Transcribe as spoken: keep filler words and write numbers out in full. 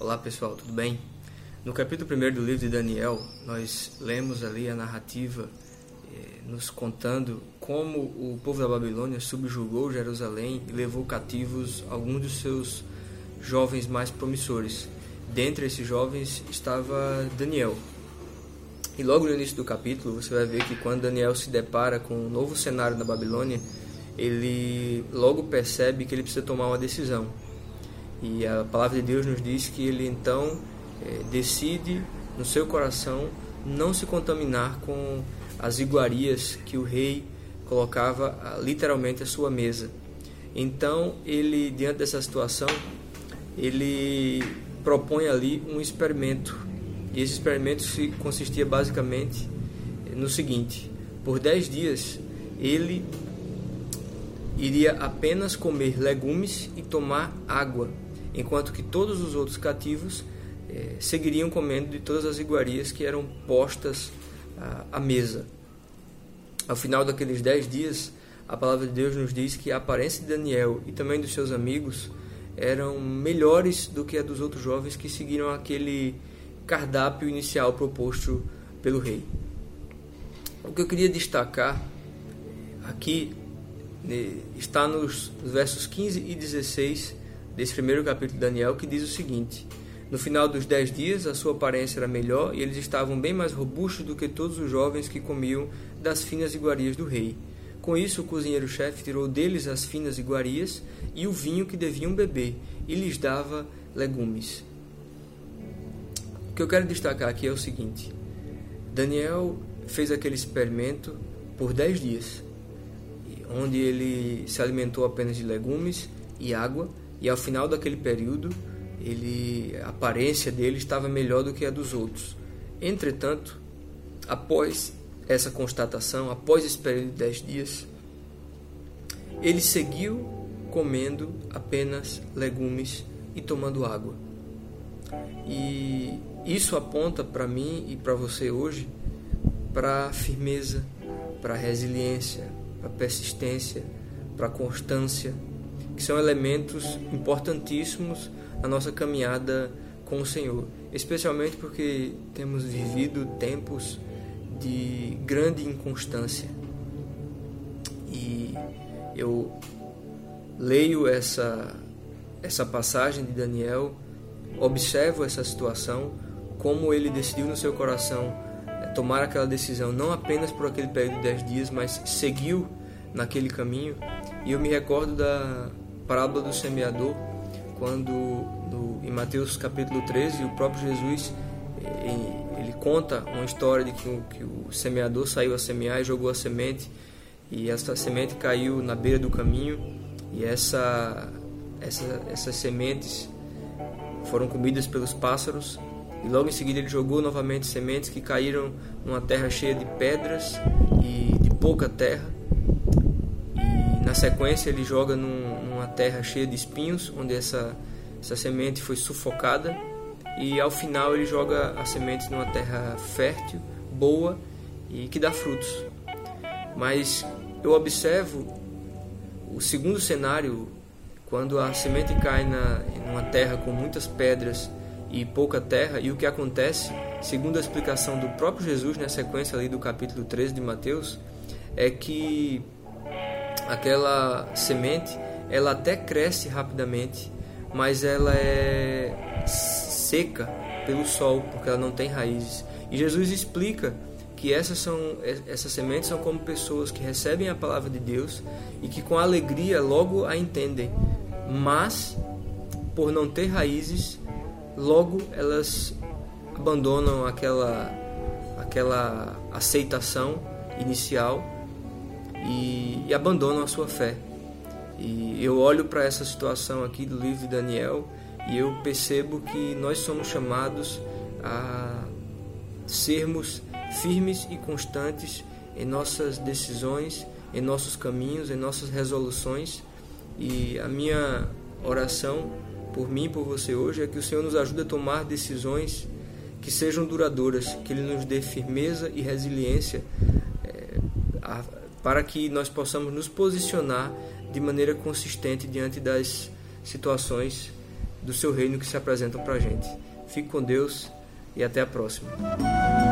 Olá pessoal, tudo bem? No capítulo primeiro do livro de Daniel, nós lemos ali a narrativa eh, nos contando como o povo da Babilônia subjugou Jerusalém e levou cativos alguns dos seus jovens mais promissores. Dentre esses jovens estava Daniel. E logo no início do capítulo, você vai ver que quando Daniel se depara com um novo cenário na Babilônia, ele logo percebe que ele precisa tomar uma decisão. E a palavra de Deus nos diz que ele então eh, decide no seu coração não se contaminar com as iguarias que o rei colocava literalmente à sua mesa. Então, ele, diante dessa situação, ele propõe ali um experimento. E esse experimento consistia basicamente no seguinte: por dez dias ele iria apenas comer legumes e tomar água, enquanto que todos os outros cativos eh, seguiriam comendo de todas as iguarias que eram postas ah, à mesa. Ao final daqueles dez dias, a palavra de Deus nos diz que a aparência de Daniel e também dos seus amigos eram melhores do que a dos outros jovens que seguiram aquele cardápio inicial proposto pelo rei. O que eu queria destacar aqui está nos versos quinze e dezesseis desse primeiro capítulo de Daniel, que diz o seguinte: no final dos dez dias a sua aparência era melhor e eles estavam bem mais robustos do que todos os jovens que comiam das finas iguarias do rei. Com isso, o cozinheiro-chefe tirou deles as finas iguarias e o vinho que deviam beber, e lhes dava legumes. O que eu quero destacar aqui é o seguinte: Daniel fez aquele experimento por dez dias, onde ele se alimentou apenas de legumes e água, e ao final daquele período, ele, a aparência dele estava melhor do que a dos outros. Entretanto, após essa constatação, após esse período de dez dias, ele seguiu comendo apenas legumes e tomando água. E isso aponta para mim e para você hoje para firmeza, para resiliência, para persistência, para constância, que são elementos importantíssimos na nossa caminhada com o Senhor, especialmente porque temos vivido tempos de grande inconstância. E eu leio essa, essa passagem de Daniel, observo essa situação, como ele decidiu no seu coração tomar aquela decisão, não apenas por aquele período de dez dias, mas seguiu naquele caminho. E eu me recordo da parábola do semeador, quando no, em Mateus capítulo treze, o próprio Jesus em ele conta uma história de que o, que o semeador saiu a semear e jogou a semente, e essa semente caiu na beira do caminho, e essa, essa, essas sementes foram comidas pelos pássaros, e logo em seguida ele jogou novamente sementes que caíram numa terra cheia de pedras e de pouca terra, e na sequência ele joga num, numa terra cheia de espinhos, onde essa, essa semente foi sufocada. E ao final ele joga a semente numa terra fértil, boa e que dá frutos. Mas eu observo o segundo cenário, quando a semente cai na, numa terra com muitas pedras e pouca terra, e o que acontece, segundo a explicação do próprio Jesus na sequência ali do capítulo treze de Mateus, é que aquela semente ela até cresce rapidamente, mas ela é seca pelo sol, porque ela não tem raízes. E Jesus explica que essas, são, essas sementes são como pessoas que recebem a palavra de Deus e que com alegria logo a entendem, mas por não ter raízes, logo elas abandonam aquela, aquela aceitação inicial e, e abandonam a sua fé. E eu olho para essa situação aqui do livro de Daniel e eu percebo que nós somos chamados a sermos firmes e constantes em nossas decisões, em nossos caminhos, em nossas resoluções. E a minha oração por mim e por você hoje é que o Senhor nos ajude a tomar decisões que sejam duradouras, que Ele nos dê firmeza e resiliência é, a, para que nós possamos nos posicionar de maneira consistente diante das situações do Seu reino que se apresentam para a gente. Fique com Deus e até a próxima.